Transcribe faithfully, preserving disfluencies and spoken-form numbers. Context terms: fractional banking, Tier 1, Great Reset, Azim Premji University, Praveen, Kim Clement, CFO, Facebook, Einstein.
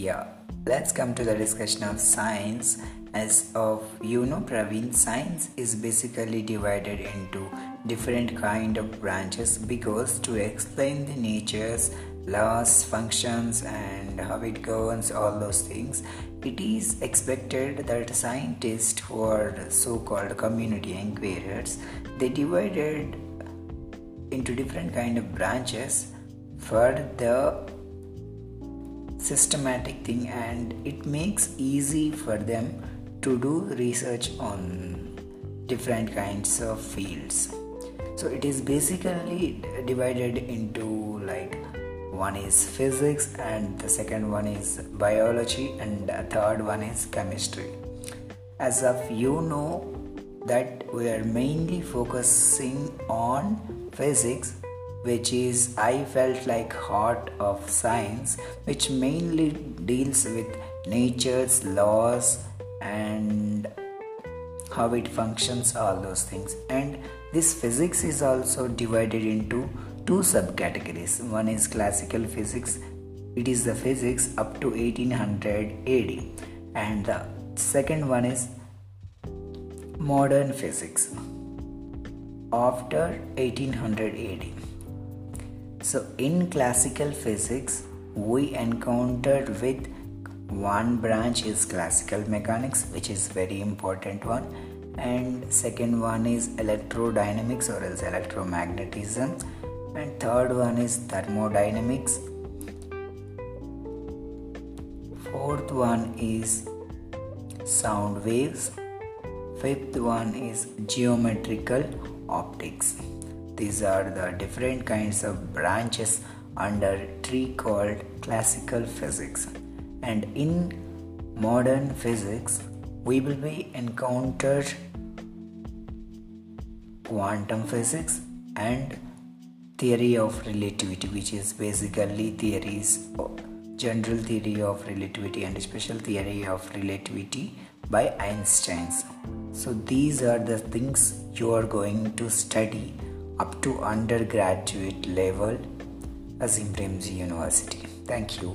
Yeah, let's come to the discussion of science. As of you know, Praveen, science is basically divided into different kind of branches because to explain the natures, laws, functions and how it governs all those things, it is expected that scientists who are so-called community inquirers, they divided into different kind of branches for the systematic thing, and it makes easy for them to do research on different kinds of fields. So it is basically divided into like one is physics and the second one is biology and the third one is chemistry. As of you know that we are mainly focusing on physics, which is I felt like heart of science, which mainly deals with nature's laws and how it functions, all those things. And this physics is also divided into two subcategories. One is classical physics, it is the physics up to eighteen hundred A D, and the second one is modern physics after eighteen hundred A D. So in classical physics, we encountered with one branch is classical mechanics, which is very important one, and second one is electrodynamics or else electromagnetism, and third one is thermodynamics, fourth one is sound waves, fifth one is geometrical optics. These are the different kinds of branches under a tree called classical physics. And in modern physics, we will be encountered quantum physics and theory of relativity, which is basically theories, general theory of relativity and special theory of relativity by Einstein. So these are the things you are going to study up to undergraduate level at Azim Premji University. Thank you.